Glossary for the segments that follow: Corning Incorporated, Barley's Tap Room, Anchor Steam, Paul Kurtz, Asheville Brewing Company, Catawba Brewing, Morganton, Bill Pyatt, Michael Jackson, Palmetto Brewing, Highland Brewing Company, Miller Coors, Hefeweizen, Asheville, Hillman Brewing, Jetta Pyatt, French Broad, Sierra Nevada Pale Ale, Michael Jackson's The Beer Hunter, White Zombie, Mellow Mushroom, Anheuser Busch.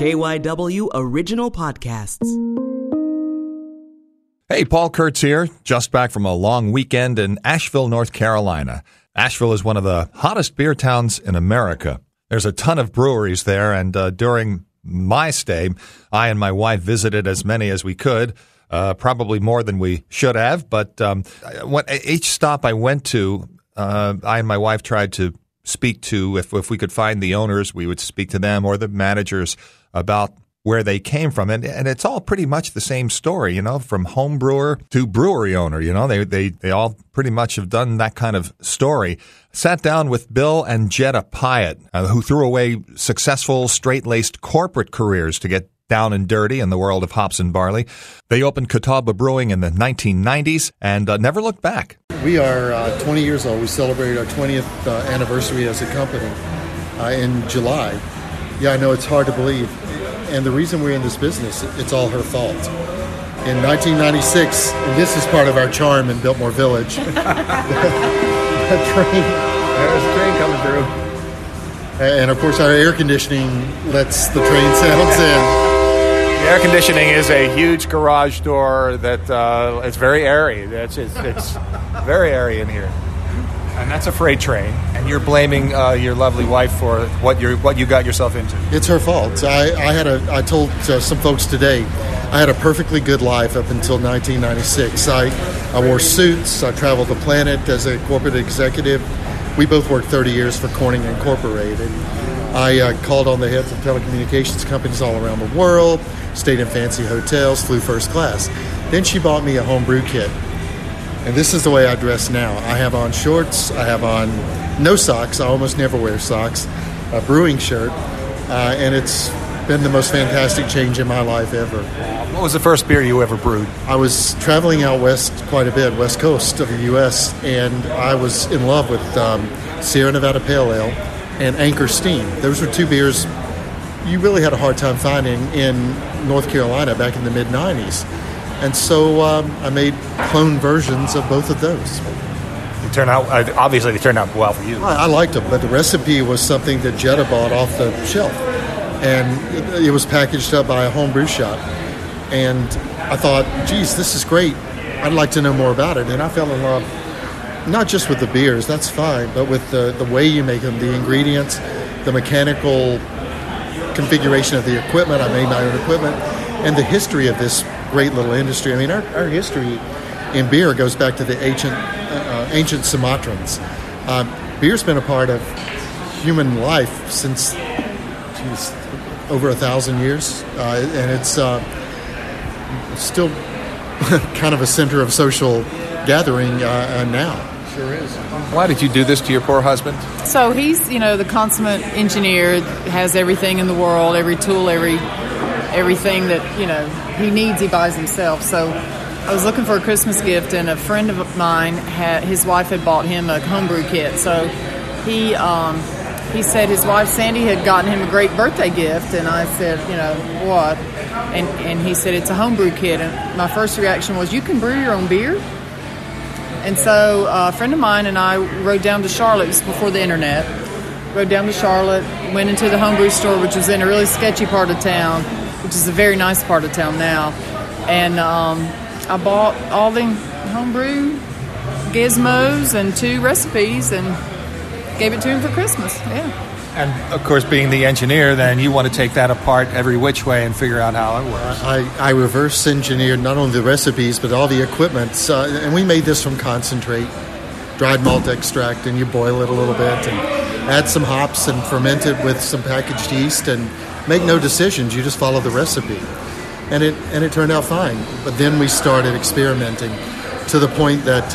KYW Original Podcasts. Hey, Paul Kurtz here, just back from a long weekend in Asheville, North Carolina. Asheville is one of the hottest beer towns in America. There's a ton of breweries there, and during my stay, I and my wife visited as many as we could. Probably more than we should have, but each stop I went to, I and my wife tried to speak to, if we could find the owners, we would speak to them or the managers about where they came from. And it's all pretty much the same story, you know, from home brewer to brewery owner, you know, they all pretty much have done that kind of story. Sat down with Bill and Jetta Pyatt, who threw away successful, straight-laced corporate careers to get down and dirty in the world of hops and barley. They opened Catawba Brewing in the 1990s and never looked back. We are 20 years old. We celebrated our 20th anniversary as a company in July. Yeah, I know it's hard to believe. And the reason we're in this business, it's all her fault. In 1996, and this is part of our charm in Biltmore Village. There's a train coming through. And, of course, our air conditioning lets the train sounds in. The air conditioning is a huge garage door that it's very airy. It's very airy in here, and that's a freight train. And you're blaming your lovely wife for what you got yourself into. It's her fault. I told some folks today, I had a perfectly good life up until 1996. I wore suits. I traveled the planet as a corporate executive. We both worked 30 years for Corning Incorporated. I called on the heads of telecommunications companies all around the world, stayed in fancy hotels, flew first class. Then she bought me a homebrew kit. And this is the way I dress now. I have on shorts. I have on no socks. I almost never wear socks. A brewing shirt. And it's been the most fantastic change in my life ever. What was the first beer you ever brewed? I was traveling out west quite a bit, west coast of the U.S., and I was in love with Sierra Nevada Pale Ale and Anchor Steam. Those were two beers you really had a hard time finding in North Carolina back in the mid-90s. And so I made clone versions of both of those. They turned out well for you. I liked them, but the recipe was something that Jetta bought off the shelf. And it was packaged up by a homebrew shop. And I thought, geez, this is great. I'd like to know more about it. And I fell in love, not just with the beers, that's fine, but with the way you make them, the ingredients, the mechanical configuration of the equipment. I made my own equipment. And the history of this great little industry. I mean, our history in beer goes back to the ancient Sumatrans. Beer's been a part of human life since over 1,000 years, and it's still kind of a center of social gathering now. Sure is. Why did you do this to your poor husband? So he's, the consummate engineer, has everything in the world, every tool, everything that, he needs, he buys himself. So I was looking for a Christmas gift, and a friend of mine, his wife had bought him a homebrew kit, so he... He said his wife, Sandy, had gotten him a great birthday gift, and I said, what? And he said, it's a homebrew kit. And my first reaction was, you can brew your own beer? And so a friend of mine and I rode down to Charlotte, just before the internet, went into the homebrew store, which was in a really sketchy part of town, which is a very nice part of town now. And I bought all the homebrew gizmos and two recipes, and gave it to him for Christmas, yeah. And, of course, being the engineer, then you want to take that apart every which way and figure out how it works. I reverse engineered not only the recipes but all the equipment. And we made this from concentrate, dried malt extract, and you boil it a little bit and add some hops and ferment it with some packaged yeast and make no decisions. You just follow the recipe. And it turned out fine. But then we started experimenting to the point that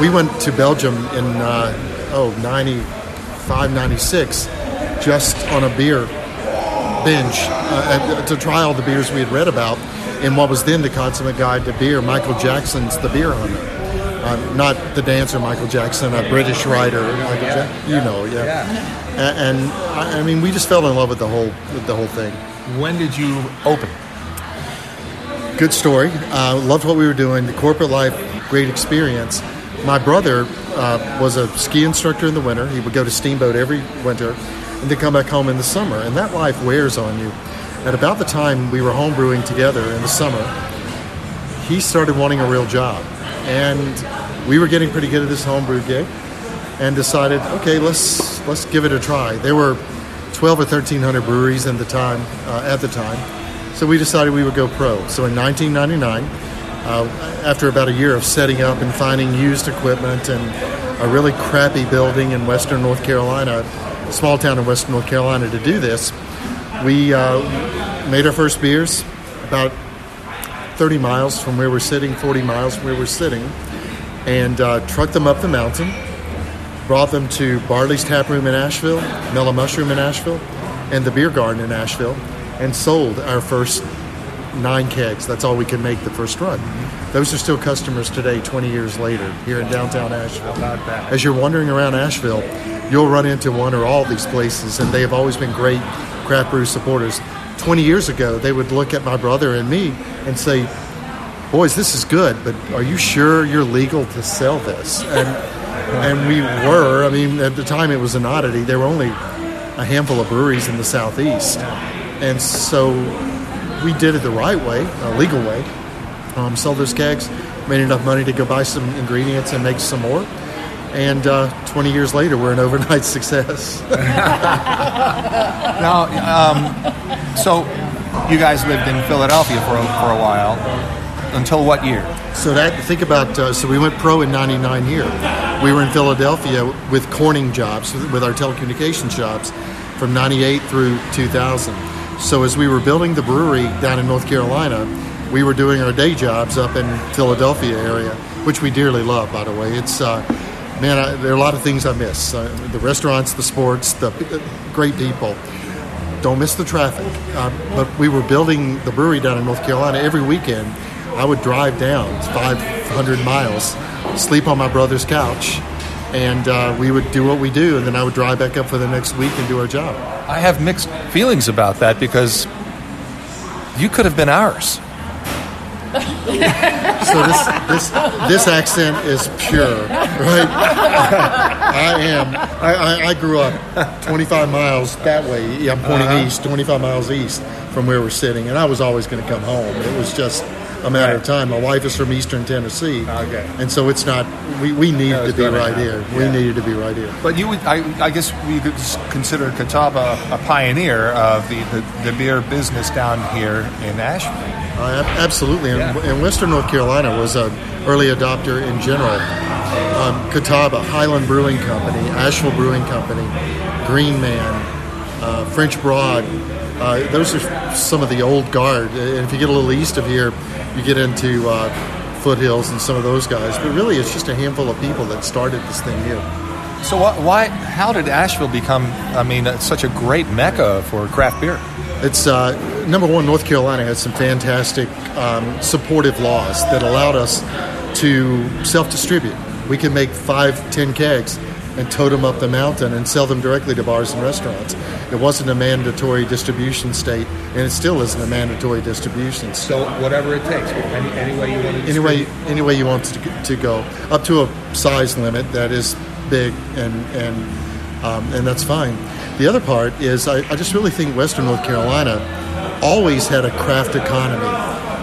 we went to Belgium in... 95, 96, just on a beer binge to try all the beers we had read about in what was then the consummate guide to beer, Michael Jackson's The Beer Hunter. Not the dancer Michael Jackson, a British writer, Michael Jackson, And I mean, we just fell in love with the whole thing. When did you open? Good story. Loved what we were doing. The corporate life, great experience. My brother was a ski instructor in the winter. He would go to Steamboat every winter. And and then come back home in the summer. And that life wears on you. At about the time we were homebrewing together in the summer, he started wanting a real job. And we were getting pretty good at this homebrew gig and decided, okay, let's give it a try. There were 12 or 1,300 breweries in the time, at the time. So we decided we would go pro. So in 1999, after about a year of setting up and finding used equipment and a really crappy building in western North Carolina, a small town in western North Carolina, to do this, we made our first beers about 30 miles from where we're sitting, 40 miles from where we're sitting, and trucked them up the mountain, brought them to Barley's Tap Room in Asheville, Mellow Mushroom in Asheville, and the Beer Garden in Asheville, and sold our first 9 kegs. That's all we could make the first run. Those are still customers today, 20 years later, here in downtown Asheville. As you're wandering around Asheville, you'll run into one or all these places, and they have always been great craft brew supporters. 20 years ago, they would look at my brother and me and say, boys, this is good, but are you sure you're legal to sell this? And we were. I mean, at the time it was an oddity. There were only a handful of breweries in the southeast. And so we did it the right way, a legal way. Sold those kegs, made enough money to go buy some ingredients and make some more. And 20 years later, we're an overnight success. Now, so you guys lived in Philadelphia for a while. Until what year? So so we went pro in 99 here. We were in Philadelphia with Corning jobs, with our telecommunications jobs, from 98 through 2000. So as we were building the brewery down in North Carolina, we were doing our day jobs up in Philadelphia area, which we dearly love, by the way. It's... there are a lot of things I miss. The restaurants, the sports, the great people. Don't miss the traffic. But we were building the brewery down in North Carolina. Every weekend, I would drive down 500 miles, sleep on my brother's couch, and we would do what we do, and then I would drive back up for the next week and do our job. I have mixed feelings about that because you could have been ours. So this accent is pure, right? I grew up 25 miles that way. Yeah, I'm pointing east, 25 miles east from where we're sitting, and I was always going to come home. It was just a matter of time. My wife is from Eastern Tennessee, and so it's not. We needed to be right here. We needed to be right here. But you would, I guess, we could consider Catawba a pioneer of the beer business down here in Asheville. Absolutely, and Western North Carolina was an early adopter in general. Catawba, Highland Brewing Company, Asheville Brewing Company, Green Man, French Broad. Those are some of the old guard. And if you get a little east of here, you get into Foothills and some of those guys. But really, it's just a handful of people that started this thing here. So how did Asheville become, such a great mecca for craft beer? It's, number one, North Carolina had some fantastic supportive laws that allowed us to self-distribute. We could make 5-10 kegs and tote them up the mountain and sell them directly to bars and restaurants. It wasn't a mandatory distribution state, and it still isn't a mandatory distribution state. So whatever it takes, any way you want to distribute? Any way you want to go, up to a size limit that is big, and that's fine. The other part is I just really think Western North Carolina always had a craft economy.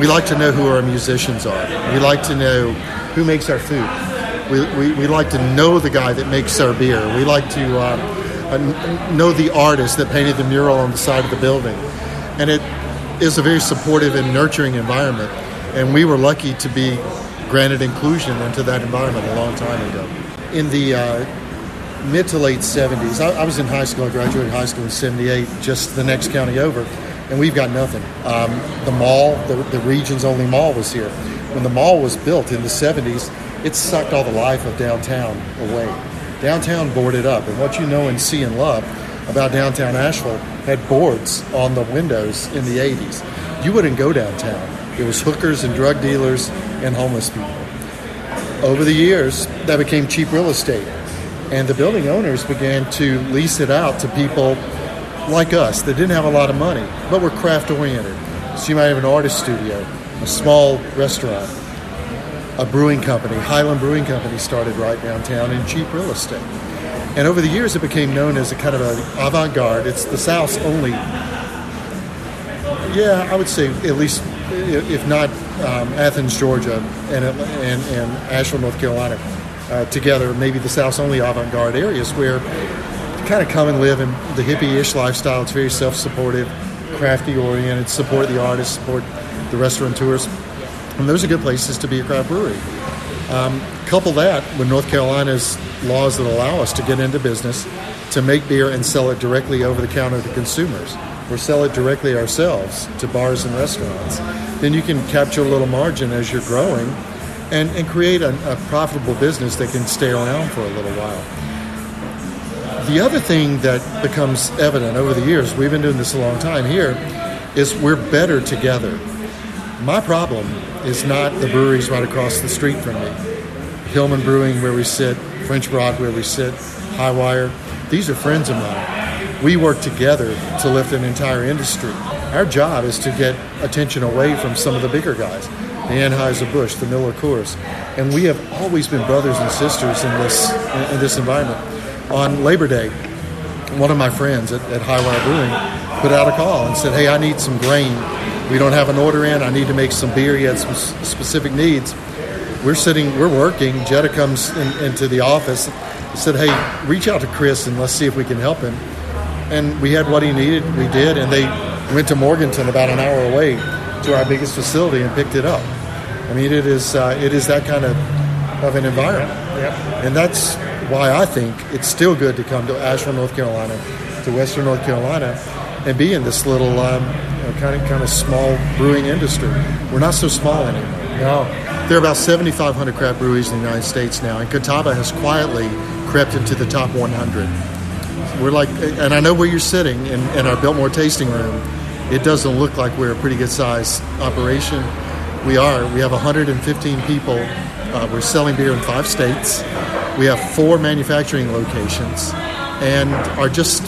We like to know who our musicians are. We like to know who makes our food. We like to know the guy that makes our beer. We like to know the artist that painted the mural on the side of the building. And it is a very supportive and nurturing environment. And we were lucky to be granted inclusion into that environment a long time ago. In the mid to late 70s, I was in high school. I graduated high school in 78, just the next county over, and we've got nothing. The mall, the region's only mall was here. When the mall was built in the 70s, it sucked all the life of downtown away. Downtown boarded up, and what you know and see and love about downtown Asheville had boards on the windows in the 80s. You wouldn't go downtown. It was hookers and drug dealers and homeless people. Over the years, that became cheap real estate, and the building owners began to lease it out to people like us that didn't have a lot of money, but were craft-oriented. So you might have an artist studio, a small restaurant, a brewing company. Highland Brewing Company started right downtown in cheap real estate. And over the years, it became known as a kind of an avant-garde. It's the South's only, yeah, I would say at least, if not Athens, Georgia, and Asheville, North Carolina, together, maybe the South's only avant-garde areas where you kind of come and live in the hippie-ish lifestyle. It's very self-supportive, crafty-oriented, support the artists, support the restaurateurs. And those are good places to be a craft brewery. Couple that with North Carolina's laws that allow us to get into business, to make beer and sell it directly over the counter to consumers, or sell it directly ourselves to bars and restaurants. Then you can capture a little margin as you're growing and create a profitable business that can stay around for a little while. The other thing that becomes evident over the years, we've been doing this a long time here, is we're better together. My problem is not the breweries right across the street from me. Hillman Brewing, where we sit, French Broad, where we sit, Highwire. These are friends of mine. We work together to lift an entire industry. Our job is to get attention away from some of the bigger guys, the Anheuser Busch, the Miller Coors. And we have always been brothers and sisters in this environment. On Labor Day, one of my friends at Highwire Brewing put out a call and said, hey, I need some grain. We don't have an order in. I need to make some beer. He had some specific needs. We're working. Jetta comes into the office and said, hey, reach out to Chris and let's see if we can help him. And we had what he needed. We did. And they went to Morganton, about an hour away, to our biggest facility and picked it up. I mean, it is that kind of an environment. Yep. And that's why I think it's still good to come to Asheville, North Carolina, to Western North Carolina, and be in this little kind of small brewing industry. We're not so small anymore. No. There are about 7,500 craft breweries in the United States now, and Catawba has quietly crept into the top 100. We're like, and I know where you're sitting in our Biltmore tasting room, it doesn't look like we're a pretty good size operation. We are. We have 115 people. We're selling beer in 5 states. We have 4 manufacturing locations, and are just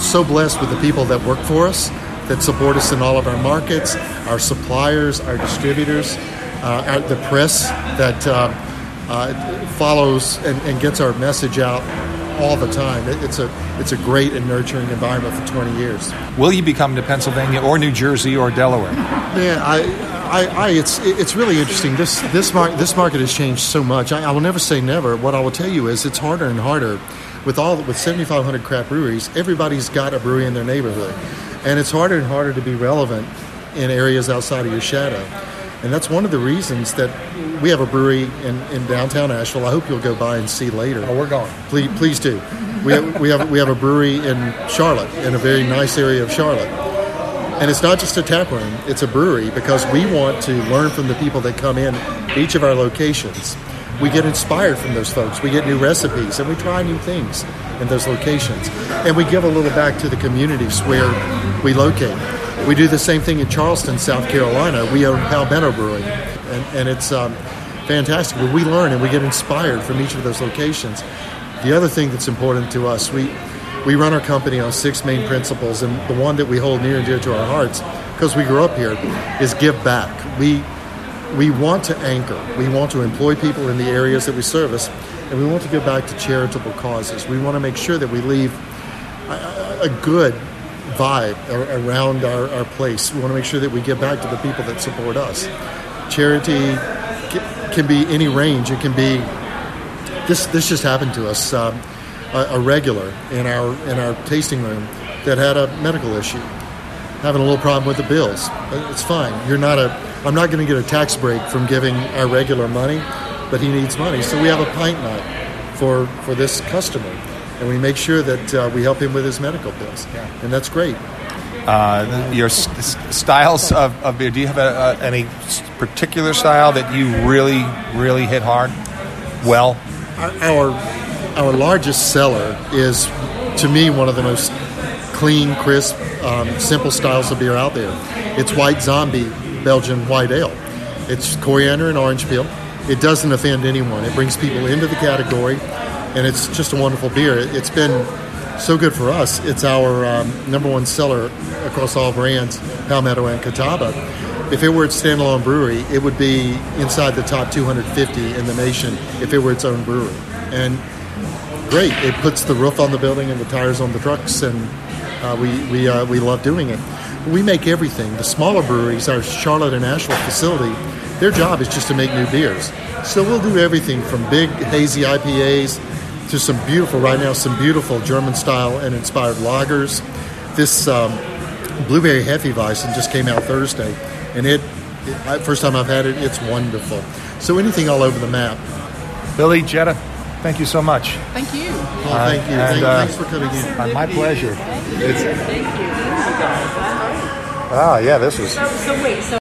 so blessed with the people that work for us, that support us in all of our markets, our suppliers, our distributors, the press that follows and gets our message out all the time. It's a great and nurturing environment for 20 years. Will you become to Pennsylvania or New Jersey or Delaware? Yeah, it's really interesting. This market has changed so much. I will never say never. What I will tell you is it's harder and harder. With 7,500 craft breweries, everybody's got a brewery in their neighborhood. And it's harder and harder to be relevant in areas outside of your shadow. And that's one of the reasons that we have a brewery in downtown Asheville. I hope you'll go by and see later. Oh, we're going. Please do. We have a brewery in Charlotte, in a very nice area of Charlotte. And it's not just a tap room, it's a brewery, because we want to learn from the people that come in each of our locations. We get inspired from those folks. We get new recipes, and we try new things in those locations. And we give a little back to the communities where we locate. We do the same thing in Charleston, South Carolina. We own Palmetto Brewing, and it's fantastic. But we learn and we get inspired from each of those locations. The other thing that's important to us, we run our company on 6 main principles, and the one that we hold near and dear to our hearts, because we grew up here, is give back. We want to anchor. We want to employ people in the areas that we service, and we want to give back to charitable causes. We want to make sure that we leave a good vibe around our place. We want to make sure that we give back to the people that support us. Charity can be any range. It can be this just happened to us. A regular in our tasting room that had a medical issue, having a little problem with the bills. It's fine. I'm not going to get a tax break from giving our regular money, but he needs money. So we have a pint night for this customer, and we make sure that we help him with his medical bills, and that's great. Your styles of beer, do you have any particular style that you really, really hit hard? Well, our largest seller is, to me, one of the most clean, crisp, simple styles of beer out there. It's White Zombie Belgian white ale. It's coriander and orange peel. It doesn't offend anyone. It brings people into the category, and it's just a wonderful beer. It's been so good for us. It's our number one seller across all brands, Palmetto and Catawba. If it were its standalone brewery, it would be inside the top 250 in the nation if it were its own brewery. And great. It puts the roof on the building and the tires on the trucks, and we love doing it. We make everything. The smaller breweries, our Charlotte and Asheville facility, their job is just to make new beers. So we'll do everything from big hazy IPAs to some beautiful German style and inspired lagers. This blueberry Hefeweizen just came out Thursday, and it first time I've had it, it's wonderful. So anything all over the map. Billy, Jetta, thank you so much. Thank you. Well, thank you. Thanks for coming in. My pleasure. Thank you. Thank you. This is.